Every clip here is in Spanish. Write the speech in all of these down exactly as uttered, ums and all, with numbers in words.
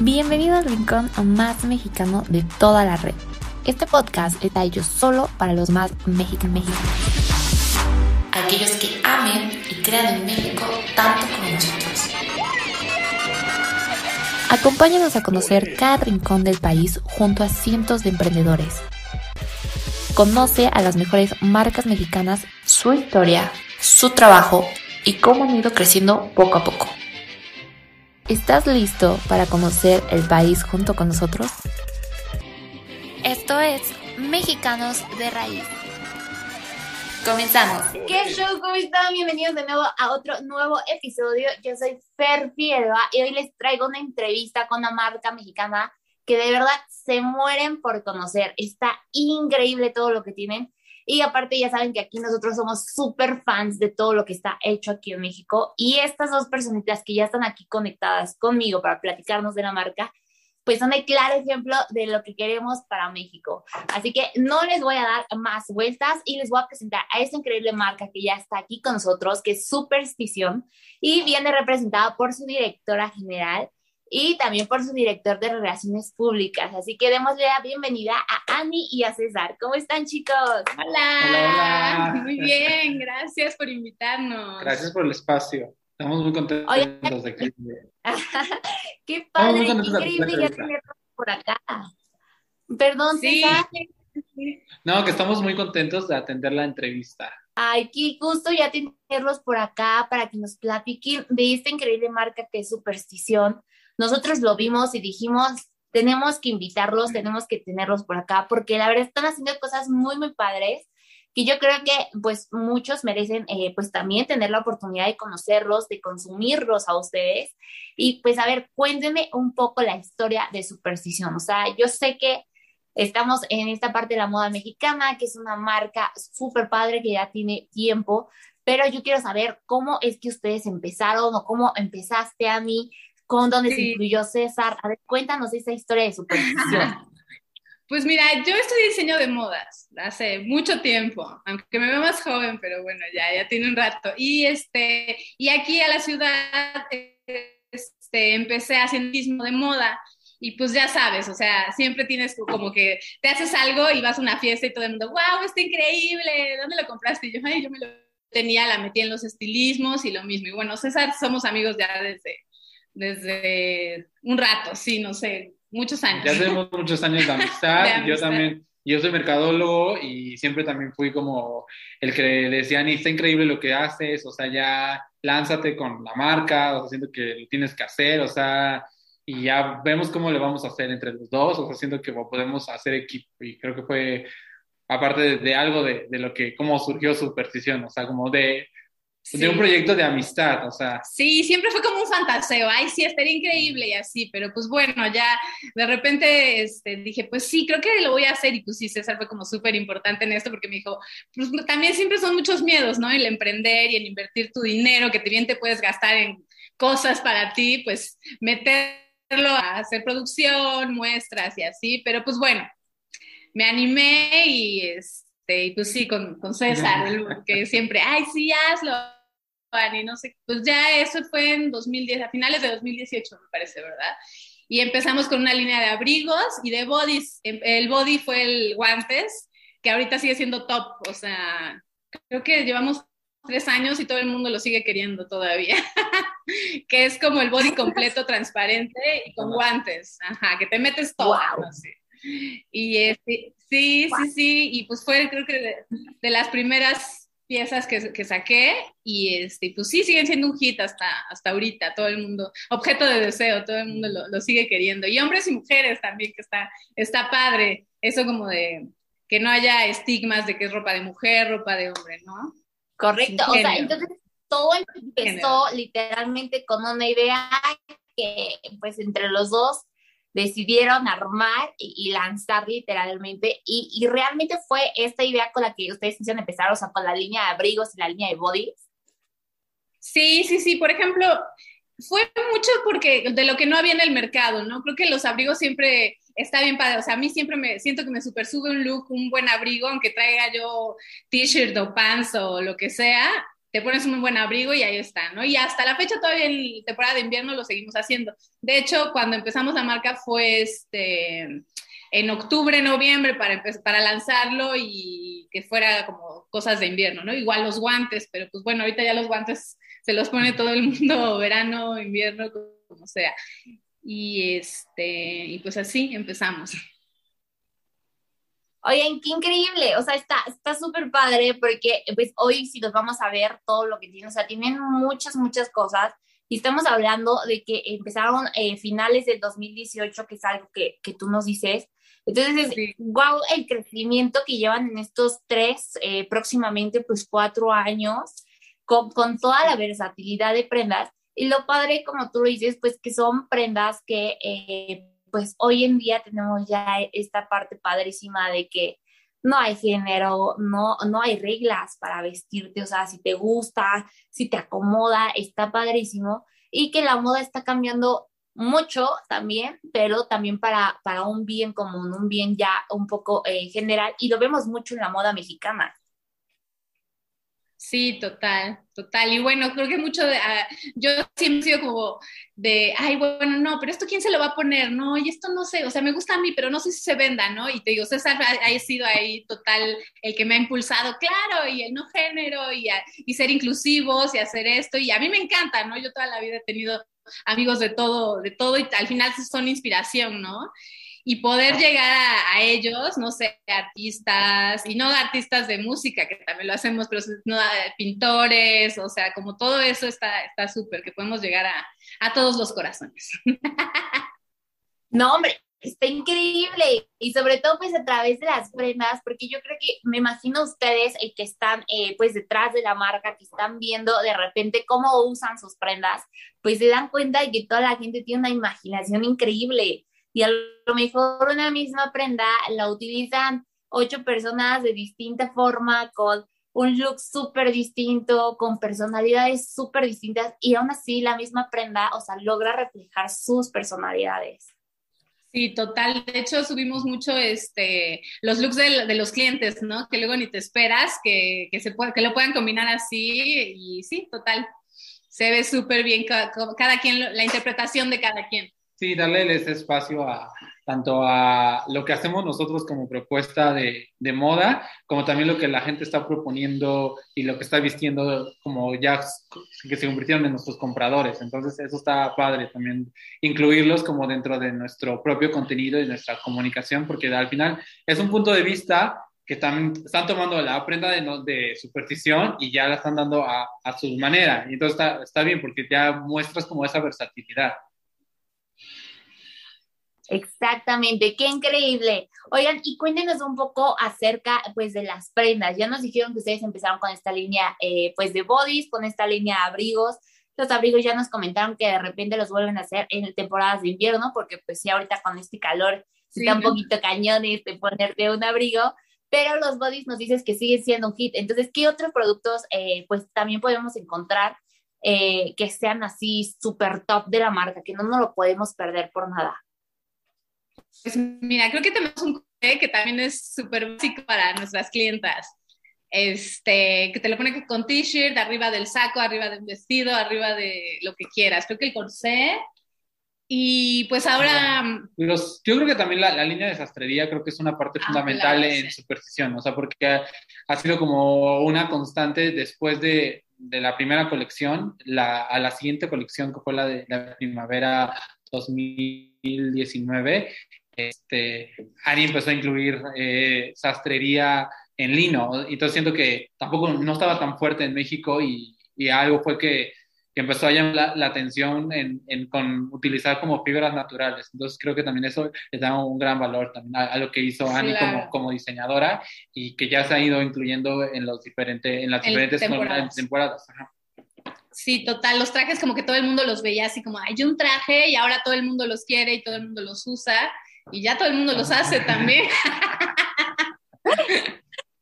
Bienvenido al rincón más mexicano de toda la red. Este podcast está hecho solo para los más mexican mexicanos. Aquellos que amen y crean en México tanto como nosotros. Acompáñanos a conocer cada rincón del país junto a cientos de emprendedores. Conoce a las mejores marcas mexicanas, su historia, su trabajo y cómo han ido creciendo poco a poco. ¿Estás listo para conocer el país junto con nosotros? Esto es Mexicanos de Raíz. Comenzamos. ¿Qué show? ¿Cómo están? Bienvenidos de nuevo a otro nuevo episodio. Yo soy Fer Piedra y hoy les traigo una entrevista con una marca mexicana que de verdad se mueren por conocer. Está increíble todo lo que tienen. Y aparte ya saben que aquí nosotros somos súper fans de todo lo que está hecho aquí en México. Y estas dos personitas que ya están aquí conectadas conmigo para platicarnos de la marca, pues son el claro ejemplo de lo que queremos para México. Así que no les voy a dar más vueltas y les voy a presentar a esta increíble marca que ya está aquí con nosotros, que es Superstición. Y viene representada por su directora general y también por su director de Relaciones Públicas. Así que démosle la bienvenida a Annie y a César. ¿Cómo están, chicos? ¡Hola! Hola, hola. Muy bien, gracias por invitarnos. Gracias por el espacio. Estamos muy contentos. Oye, de que... ¡Qué padre! ¡Qué increíble ya tenerlos por acá! Perdón, sí. César. No, que estamos muy contentos de atender la entrevista. Ay, qué gusto ya tenerlos por acá para que nos platiquen de esta increíble marca que es Superstición. Nosotros lo vimos y dijimos, tenemos que invitarlos, tenemos que tenerlos por acá, porque la verdad están haciendo cosas muy, muy padres, que yo creo que pues muchos merecen eh, pues también tener la oportunidad de conocerlos, de consumirlos a ustedes. Y pues a ver, cuéntenme un poco la historia de Superstición. O sea, yo sé que estamos en esta parte de la moda mexicana, que es una marca súper padre que ya tiene tiempo, pero yo quiero saber cómo es que ustedes empezaron o cómo empezaste, a mí, ¿con dónde sí. se incluyó César? A ver, cuéntanos esa historia de Superstición. Pues mira, yo estudié diseño de modas hace mucho tiempo, aunque me veo más joven, pero bueno, ya, ya tiene un rato. Y, este, y aquí a la ciudad este, empecé haciendo diseño de moda. Y pues ya sabes, o sea, siempre tienes como que te haces algo y vas a una fiesta y todo el mundo, wow, está increíble, ¿dónde lo compraste? Y yo, ay, yo me lo tenía, la metí en los estilismos y lo mismo. Y bueno, César, somos amigos ya desde... Desde un rato, sí, no sé, muchos años. Ya tenemos muchos años de amistad, de amistad. Yo también, yo soy mercadólogo y siempre también fui como el que le decía, Ani, está increíble lo que haces, o sea, ya lánzate con la marca, o sea, siento que lo tienes que hacer, o sea, y ya vemos cómo le vamos a hacer entre los dos, o sea, siento que podemos hacer equipo, y creo que fue, aparte de, de algo de, de lo que, cómo surgió Superstición, o sea, como de... Sí. De un proyecto de amistad, o sea. Sí, siempre fue como un fantaseo, ay sí, estaría increíble y así, pero pues bueno, ya de repente este, dije, pues sí, creo que lo voy a hacer, y pues sí, César fue como súper importante en esto, porque me dijo, pues también siempre son muchos miedos, ¿no? El emprender y el invertir tu dinero, que bien te puedes gastar en cosas para ti, pues meterlo a hacer producción, muestras y así, pero pues bueno, me animé y este, y pues sí, con, con César, que siempre, ay sí, hazlo. Y no sé, pues ya eso fue en dos mil diez, a finales de dos mil dieciocho me parece, ¿verdad? Y empezamos con una línea de abrigos y de bodys. El body fue el guantes, que ahorita sigue siendo top, o sea, creo que llevamos tres años y todo el mundo lo sigue queriendo todavía, que es como el body completo, transparente y con guantes, ajá, que te metes todo, wow. No sé. Y este, sí, wow. sí, sí, y pues fue creo que de, de las primeras piezas que, que saqué, y este, pues sí, siguen siendo un hit hasta, hasta ahorita, todo el mundo, objeto de deseo, todo el mundo lo, lo sigue queriendo, y hombres y mujeres también, que está, está padre, eso como de que no haya estigmas de que es ropa de mujer, ropa de hombre, ¿no? Correcto, o sea, entonces todo empezó literalmente con una idea que pues entre los dos decidieron armar y, y lanzar literalmente, y, y realmente fue esta idea con la que ustedes hicieron empezar, o sea, con la línea de abrigos y la línea de bodys. Sí, sí, sí, por ejemplo, fue mucho porque de lo que no había en el mercado, ¿no? Creo que los abrigos siempre está bien padre, o sea, a mí siempre me siento que me super sube un look, un buen abrigo, aunque traiga yo t-shirt o pants o lo que sea, te pones un buen abrigo y ahí está, ¿no? Y hasta la fecha todavía en temporada de invierno lo seguimos haciendo. De hecho, cuando empezamos la marca fue este, en octubre, noviembre, para, para lanzarlo y que fuera como cosas de invierno, ¿no? Igual los guantes, pero pues bueno, ahorita ya los guantes se los pone todo el mundo, verano, invierno, como sea. Y, este, y pues así empezamos. Oigan, qué increíble, o sea, está está súper padre porque pues hoy si los vamos a ver todo lo que tienen, o sea, tienen muchas, muchas cosas y estamos hablando de que empezaron eh, finales del dos mil dieciocho, que es algo que, que tú nos dices, entonces sí. Wow, el crecimiento que llevan en estos tres, eh, próximamente pues cuatro años, con, con toda la versatilidad de prendas y lo padre, como tú lo dices, pues que son prendas que... Eh, pues hoy en día tenemos ya esta parte padrísima de que no hay género, no, no hay reglas para vestirte, o sea, si te gusta, si te acomoda, está padrísimo, y que la moda está cambiando mucho también, pero también para, para un bien común, un bien ya un poco eh, general, y lo vemos mucho en la moda mexicana. Sí, total, total. Y bueno, creo que mucho de... Uh, yo siempre he sido como de, ay, bueno, no, pero esto ¿quién se lo va a poner? No, y esto no sé, o sea, me gusta a mí, pero no sé si se venda, ¿no? Y te digo, César ha, ha sido ahí total el que me ha impulsado, claro, y el no género, y, a, y ser inclusivos, y hacer esto, y a mí me encanta, ¿no? Yo toda la vida he tenido amigos de todo, de todo, y al final son inspiración, ¿no? Y poder llegar a, a ellos, no sé, artistas, y no artistas de música, que también lo hacemos, pero no, pintores, o sea, como todo eso está está súper, que podemos llegar a, a todos los corazones. No, hombre, está increíble, y sobre todo pues a través de las prendas, porque yo creo que, me imagino ustedes eh, que están eh, pues detrás de la marca, que están viendo de repente cómo usan sus prendas, pues se dan cuenta de que toda la gente tiene una imaginación increíble. Y a lo mejor una misma prenda la utilizan ocho personas de distinta forma, con un look súper distinto, con personalidades súper distintas, y aún así la misma prenda, o sea, logra reflejar sus personalidades. Sí, total. De hecho, subimos mucho este, los looks de, de los clientes, ¿no? Que luego ni te esperas, que, que, se puede, que lo puedan combinar así, y sí, total. Se ve súper bien cada, cada quien, la interpretación de cada quien. Sí, darle ese espacio a tanto a lo que hacemos nosotros como propuesta de, de moda, como también lo que la gente está proponiendo y lo que está vistiendo, como ya que se convirtieron en nuestros compradores. Entonces eso está padre también, incluirlos como dentro de nuestro propio contenido y nuestra comunicación, porque al final es un punto de vista que están, están tomando la prenda de, de Superstición y ya la están dando a, a su manera. Y entonces está, está bien porque ya muestras como esa versatilidad. Exactamente, qué increíble. Oigan, y cuéntenos un poco acerca, pues, de las prendas. Ya nos dijeron que ustedes empezaron con esta línea, eh, pues, de bodies, con esta línea de abrigos. Los abrigos ya nos comentaron que de repente los vuelven a hacer en temporadas de invierno, porque, pues, sí, ahorita con este calor sí, está ¿no? un poquito cañón este ponerte un abrigo, pero los bodies nos dices que siguen siendo un hit. Entonces, ¿qué otros productos, eh, pues, también podemos encontrar eh, que sean así súper top de la marca, que no nos lo podemos perder por nada? Pues mira, creo que tenemos un corte que también es súper básico para nuestras clientas, este, que te lo pone con t-shirt, arriba del saco, arriba del vestido, arriba de lo que quieras. Creo que el corsé y pues ahora... Los, yo creo que también la, la línea de sastrería creo que es una parte ah, fundamental claro, sí. en Superstición, o sea, porque ha, ha sido como una constante después de... de la primera colección la, a la siguiente colección, que fue la de la primavera dos mil diecinueve, este, Annie empezó a incluir eh, sastrería en lino, entonces siento que tampoco no estaba tan fuerte en México y, y algo fue que, que empezó a llamar la, la atención en, en, con utilizar como fibras naturales, entonces creo que también eso le da un gran valor también a, a lo que hizo Annie claro. como, como diseñadora y que ya se ha ido incluyendo en, los diferentes, en las en diferentes temporadas. temporadas. Ajá. Sí, total, los trajes como que todo el mundo los veía así como, hay un traje y ahora todo el mundo los quiere y todo el mundo los usa y ya todo el mundo los hace también.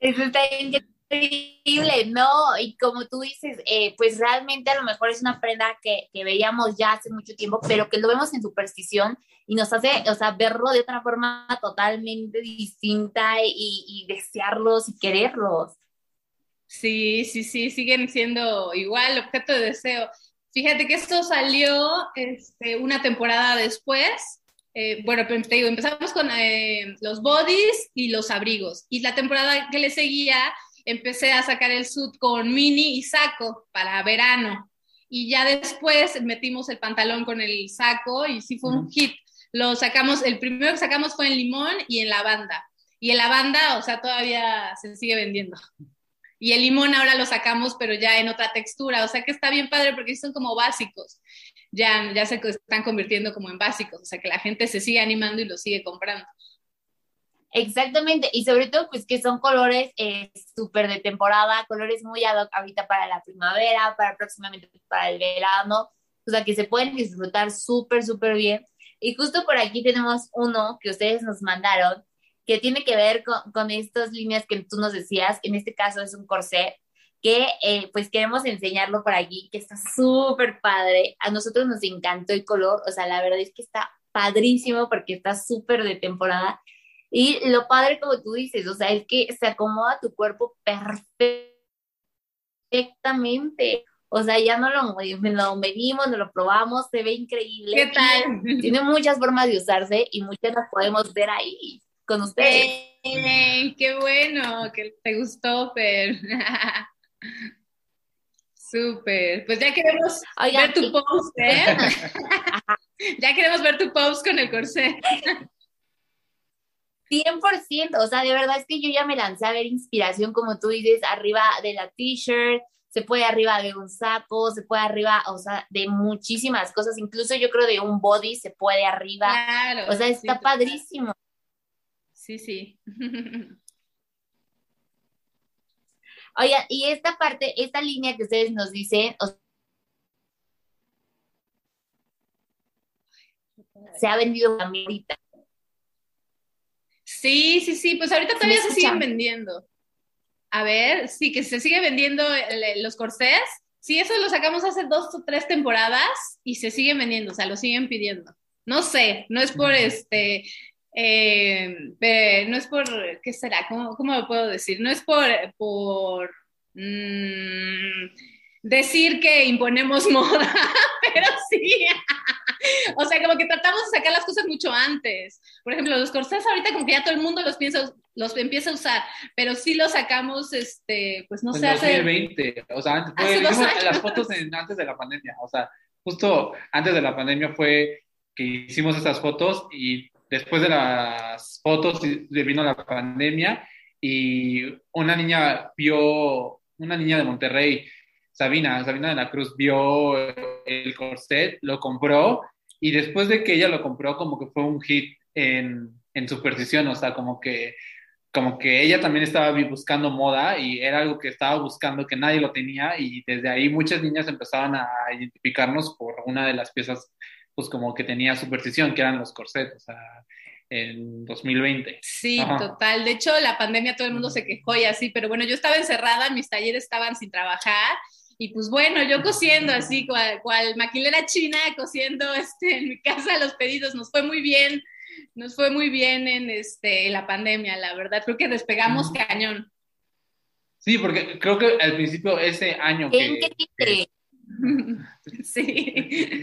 Eso está increíble, ¿no? Y como tú dices, eh, pues realmente a lo mejor es una prenda que, que veíamos ya hace mucho tiempo, pero que lo vemos en Superstición y nos hace, o sea, verlo de otra forma totalmente distinta y, y desearlos y quererlos. Sí, sí, sí, siguen siendo igual objeto de deseo. Fíjate que esto salió este, una temporada después. Eh, bueno, te digo, empezamos con eh, los bodys y los abrigos. Y la temporada que le seguía, empecé a sacar el sud con mini y saco para verano. Y ya después metimos el pantalón con el saco y sí fue un hit. Lo sacamos, el primero que sacamos fue en limón y en lavanda. Y en lavanda, o sea, todavía se sigue vendiendo. Y el limón ahora lo sacamos, pero ya en otra textura. O sea, que está bien padre porque son como básicos. Ya, ya se están convirtiendo como en básicos. O sea, que la gente se sigue animando y lo sigue comprando. Exactamente. Y sobre todo, pues, que son colores eh, súper de temporada, colores muy ad hoc ahorita para la primavera, para próximamente para el verano. O sea, que se pueden disfrutar súper, súper bien. Y justo por aquí tenemos uno que ustedes nos mandaron, que tiene que ver con, con estas líneas que tú nos decías. En este caso es un corsé, que eh, pues queremos enseñarlo por aquí, que está súper padre. A nosotros nos encantó el color, o sea, la verdad es que está padrísimo porque está súper de temporada. Y lo padre, como tú dices, o sea, es que se acomoda tu cuerpo perfectamente. O sea, ya no lo, lo medimos, no lo probamos, se ve increíble. ¿Qué tal? Tiene muchas formas de usarse y muchas las podemos ver ahí con ustedes. Hey, ¡qué bueno! Que te gustó, Fer. Súper. Pues ya queremos Oiga, ver tu sí. post, ¿eh? Ya queremos ver tu post con el corsé. cien por ciento. O sea, de verdad es que yo ya me lancé a ver inspiración, como tú dices, arriba de la t-shirt, se puede arriba de un saco, se puede arriba, o sea, de muchísimas cosas. Incluso yo creo de un body se puede arriba. Claro, o sea, está sí, padrísimo. Sí, sí. Oye, y esta parte, esta línea que ustedes nos dicen, o sea, se ha vendido ahorita. Sí, sí, sí, pues ahorita todavía se siguen vendiendo. A ver, sí, que se sigue vendiendo los corsés. Sí, eso lo sacamos hace dos o tres temporadas y se siguen vendiendo, o sea, lo siguen pidiendo. No sé, no es por este... Eh, eh, no es por, ¿qué será? ¿Cómo, cómo lo puedo decir? No es por, por mmm, decir que imponemos moda, pero sí. O sea, como que tratamos de sacar las cosas mucho antes. Por ejemplo, los corsés ahorita como que ya todo el mundo los, piensa, los empieza a usar, pero sí los sacamos, este, pues no pues sé, hace... dos mil veinte, o sea, antes fue, hicimos las fotos en, antes de la pandemia, o sea, justo antes de la pandemia fue que hicimos esas fotos y... Después de las fotos vino la pandemia y una niña vio, una niña de Monterrey, Sabina, Sabina de la Cruz, vio el corset, lo compró y después de que ella lo compró como que fue un hit en, en Superstición, o sea, como que, como que ella también estaba buscando moda y era algo que estaba buscando que nadie lo tenía y desde ahí muchas niñas empezaron a identificarnos por una de las piezas pues como que tenía Superstición, que eran los corsets, o sea, en dos mil veinte. Sí, ajá. Total. De hecho, la pandemia todo el mundo se quejó y así, pero bueno, yo estaba encerrada, mis talleres estaban sin trabajar, y pues bueno, yo cosiendo así, cual, cual maquilera china, cosiendo este, en mi casa los pedidos, nos fue muy bien, nos fue muy bien en, este, en la pandemia, la verdad, creo que despegamos cañón. Sí, porque creo que al principio ese año que... ¿En qué que... Sí...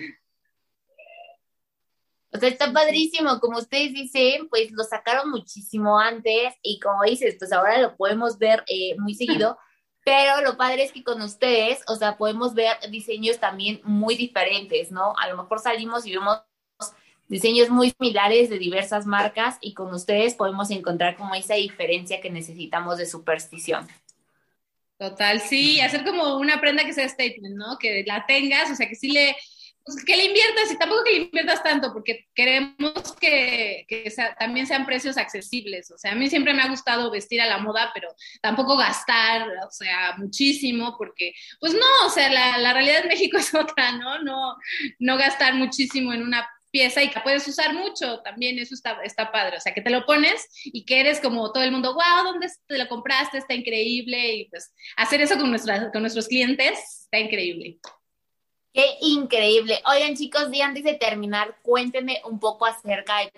O sea, está padrísimo, como ustedes dicen, pues lo sacaron muchísimo antes y como dices, pues ahora lo podemos ver eh, muy seguido, pero lo padre es que con ustedes, o sea, podemos ver diseños también muy diferentes, ¿no? A lo mejor salimos y vemos diseños muy similares de diversas marcas y con ustedes podemos encontrar como esa diferencia que necesitamos de Superstición. Total, sí, hacer como una prenda que sea statement, ¿no? Que la tengas, o sea, que sí le... que le inviertas y tampoco que le inviertas tanto porque queremos que, que sea, también sean precios accesibles. O sea, a mí siempre me ha gustado vestir a la moda, pero tampoco gastar, o sea, muchísimo porque, pues no, o sea, la, la realidad de México es otra, ¿no? No, no gastar muchísimo en una pieza y que puedes usar mucho, también eso está, está padre. O sea, que te lo pones y que eres como todo el mundo, wow, ¿dónde te lo compraste? Está increíble. Y pues hacer eso con, nuestra, con nuestros clientes está increíble. ¡Qué increíble! Oigan, chicos, y antes de terminar, cuéntenme un poco acerca de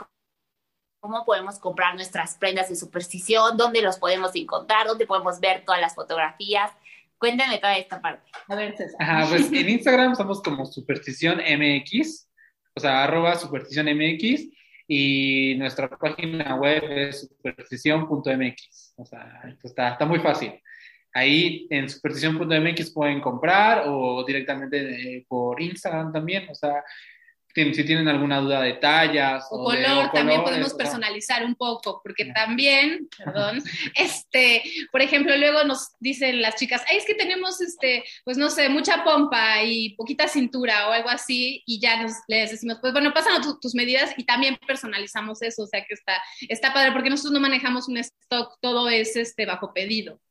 cómo podemos comprar nuestras prendas de superstición, dónde los podemos encontrar, dónde podemos ver todas las fotografías. Cuéntame toda esta parte. A ver, César. Ajá, pues en Instagram somos como superstición M X, o sea, arroba superstición M X, y nuestra página web es superstición punto M X. O sea, está, está muy fácil. Ahí en superstición punto M X pueden comprar o directamente eh, por Instagram también, o sea, si tienen alguna duda de tallas o, o color, de, o colores, también podemos personalizar un poco, porque también, perdón, este, por ejemplo, luego nos dicen las chicas, es que tenemos, este, pues no sé, mucha pompa y poquita cintura o algo así, y ya nos, les decimos, pues bueno, pásanos tu, tus medidas y también personalizamos eso, o sea que está, está padre, porque nosotros no manejamos un stock, todo es este, bajo pedido.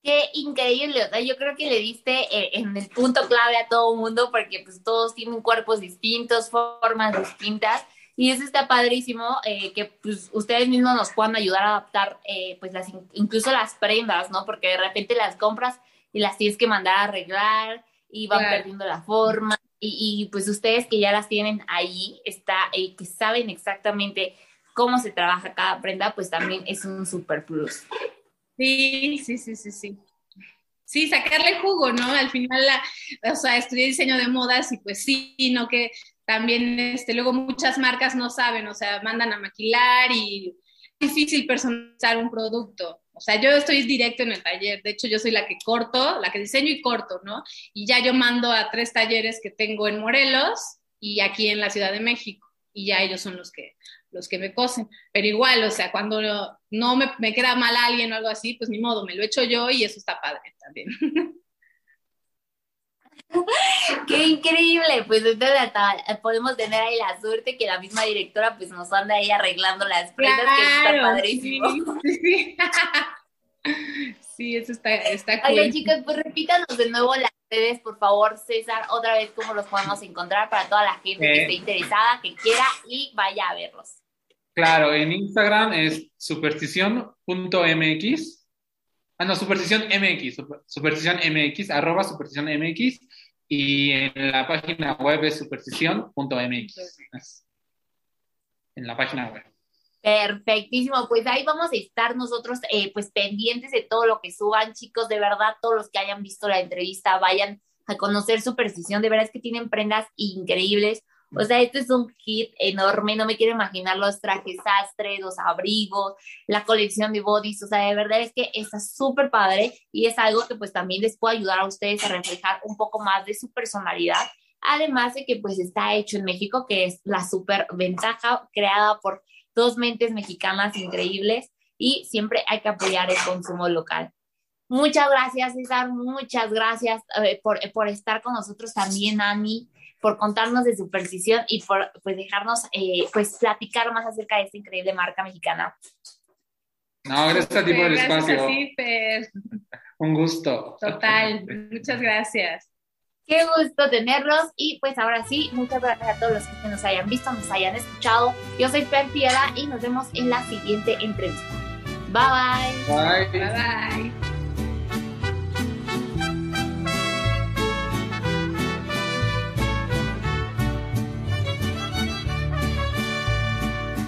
Qué increíble, o sea, yo creo que le diste en el punto clave a todo el mundo, porque pues todos tienen cuerpos distintos, formas distintas, y eso está padrísimo, eh, que pues ustedes mismos nos puedan ayudar a adaptar eh, pues las, incluso las prendas, ¿no? Porque de repente las compras y las tienes que mandar a arreglar y van claro. perdiendo la forma, y, y pues ustedes que ya las tienen ahí, está, eh, que saben exactamente cómo se trabaja cada prenda, pues también es un super plus. Sí, sí, sí, sí, sí. Sí, sacarle jugo, ¿no? Al final, la, o sea, estudié diseño de modas y pues sí, no que también este, luego muchas marcas no saben, o sea, mandan a maquilar y es difícil personalizar un producto. O sea, yo estoy directo en el taller, de hecho yo soy la que corto, la que diseño y corto, ¿no? Y ya yo mando a tres talleres que tengo en Morelos y aquí en la Ciudad de México. Y ya ellos son los que, los que me cosen. Pero igual, o sea, cuando no, no me, me queda mal alguien o algo así, pues ni modo, me lo echo yo y eso está padre también. ¡Qué increíble! Pues entonces hasta podemos tener ahí la suerte que la misma directora pues nos anda ahí arreglando las prendas, claro, que está padrísimo. Sí, sí. Sí, eso está, está cool. Oye, chicas, pues repítanos de nuevo las redes, por favor, César, otra vez cómo los podemos encontrar para toda la gente eh, que esté interesada, que quiera y vaya a verlos. Claro, en Instagram es superstición punto M X. Ah, no, superstición M X, superstición M X, arroba superstición M X, y en la página web es superstición punto M X. En la página web. Perfectísimo, pues ahí vamos a estar nosotros eh, pues pendientes de todo lo que suban, chicos, de verdad, todos los que hayan visto la entrevista, vayan a conocer Superstición, de verdad es que tienen prendas increíbles, o sea, este es un kit enorme, no me quiero imaginar los trajes sastres, los abrigos, la colección de bodys, o sea, de verdad es que está súper padre y es algo que pues también les puede ayudar a ustedes a reflejar un poco más de su personalidad, además de que pues está hecho en México, que es la súper ventaja creada por dos mentes mexicanas increíbles y siempre hay que apoyar el consumo local. Muchas gracias, César, muchas gracias eh, por, por estar con nosotros también, Annie, por contarnos de Superstición y por pues, dejarnos eh, pues, platicar más acerca de esta increíble marca mexicana. No, gracias a ti por el espacio. Gracias a ti, Fer. Un gusto. Total, muchas gracias. Qué gusto tenerlos y pues ahora sí, muchas gracias a todos los que nos hayan visto, nos hayan escuchado. Yo soy Fer Piedra y nos vemos en la siguiente entrevista. Bye bye. Bye bye. Bye, bye.